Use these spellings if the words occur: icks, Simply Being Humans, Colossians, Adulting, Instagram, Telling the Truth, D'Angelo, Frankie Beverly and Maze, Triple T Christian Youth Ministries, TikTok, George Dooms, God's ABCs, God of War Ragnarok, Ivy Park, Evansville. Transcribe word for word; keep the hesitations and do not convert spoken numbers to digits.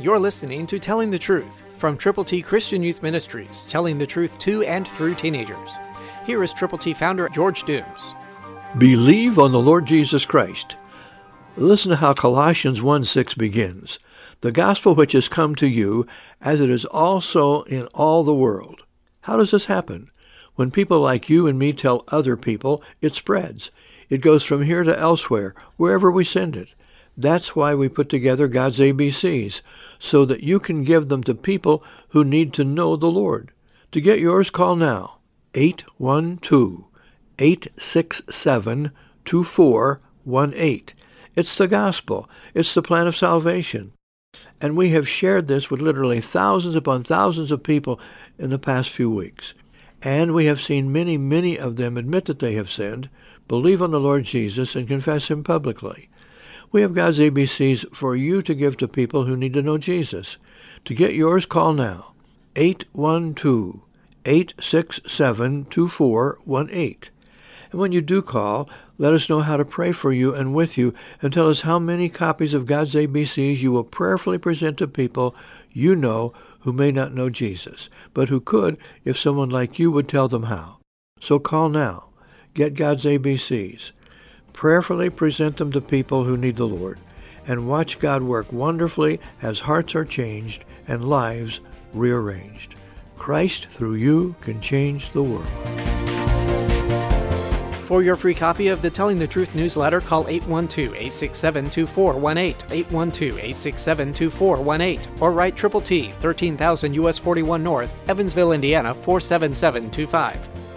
You're listening to Telling the Truth from Triple T Christian Youth Ministries, telling the truth to and through teenagers. Here is Triple T founder George Dooms. Believe on the Lord Jesus Christ. Listen to how Colossians one six begins. The gospel which has come to you, as it is also in all the world. How does this happen? When people like you and me tell other people, it spreads. It goes from here to elsewhere, wherever we send it. That's why we put together God's A B Cs, so that you can give them to people who need to know the Lord. To get yours, call now, eight one two, eight six seven, two four one eight. It's the gospel. It's the plan of salvation. And we have shared this with literally thousands upon thousands of people in the past few weeks. And we have seen many, many of them admit that they have sinned, believe on the Lord Jesus, and confess him publicly. We have God's A B Cs for you to give to people who need to know Jesus. To get yours, call now, eight one two, eight six seven, two four one eight. And when you do call, let us know how to pray for you and with you, and tell us how many copies of God's A B Cs you will prayerfully present to people you know who may not know Jesus, but who could if someone like you would tell them how. So call now. Get God's A B Cs. Prayerfully present them to people who need the Lord, and watch God work wonderfully as hearts are changed and lives rearranged. Christ through you can change the world. For your free copy of the Telling the Truth newsletter, call eight one two, eight six seven, two four one eight, eight one two, eight six seven, two four one eight, or write Triple T, thirteen thousand U S forty-one North, Evansville, Indiana, four seven seven two five.